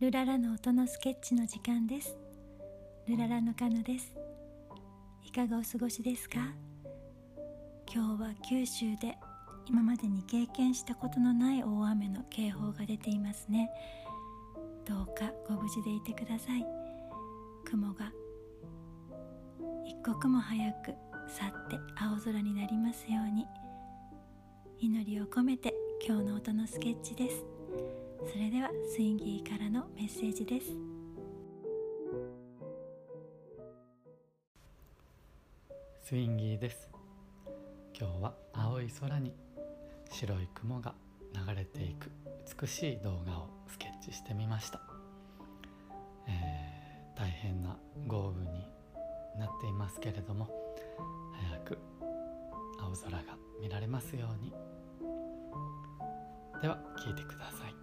ルララの音のスケッチの時間です。ルララのカノです。いかがお過ごしですか？今日は九州で今までに経験したことのない大雨の警報が出ていますね。どうかご無事でいてください。雲が一刻も早く去って青空になりますように。祈りを込めて今日の音のスケッチです。それではスインギーからのメッセージです。スインギーです。今日は青い空に白い雲が流れていく美しい動画をスケッチしてみました。大変な豪雨になっていますけれども、早く青空が見られますように。では聞いてください。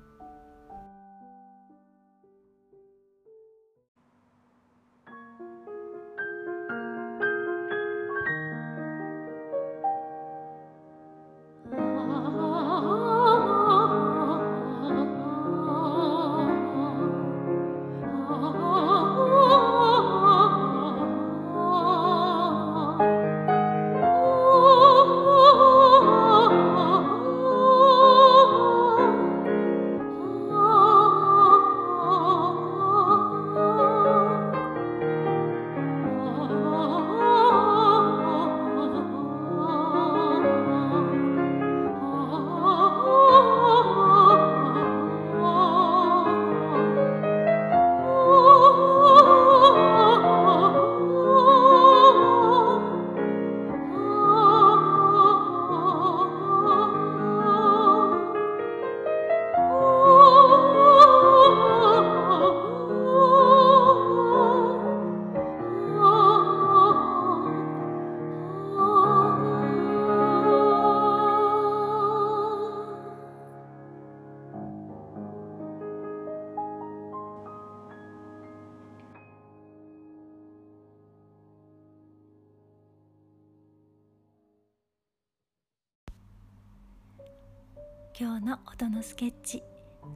今日の音のスケッチ、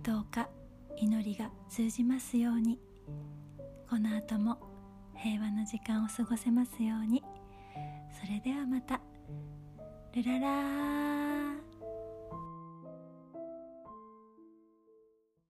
どうか祈りが通じますように。この後も平和な時間を過ごせますように。それではまた。ルララー。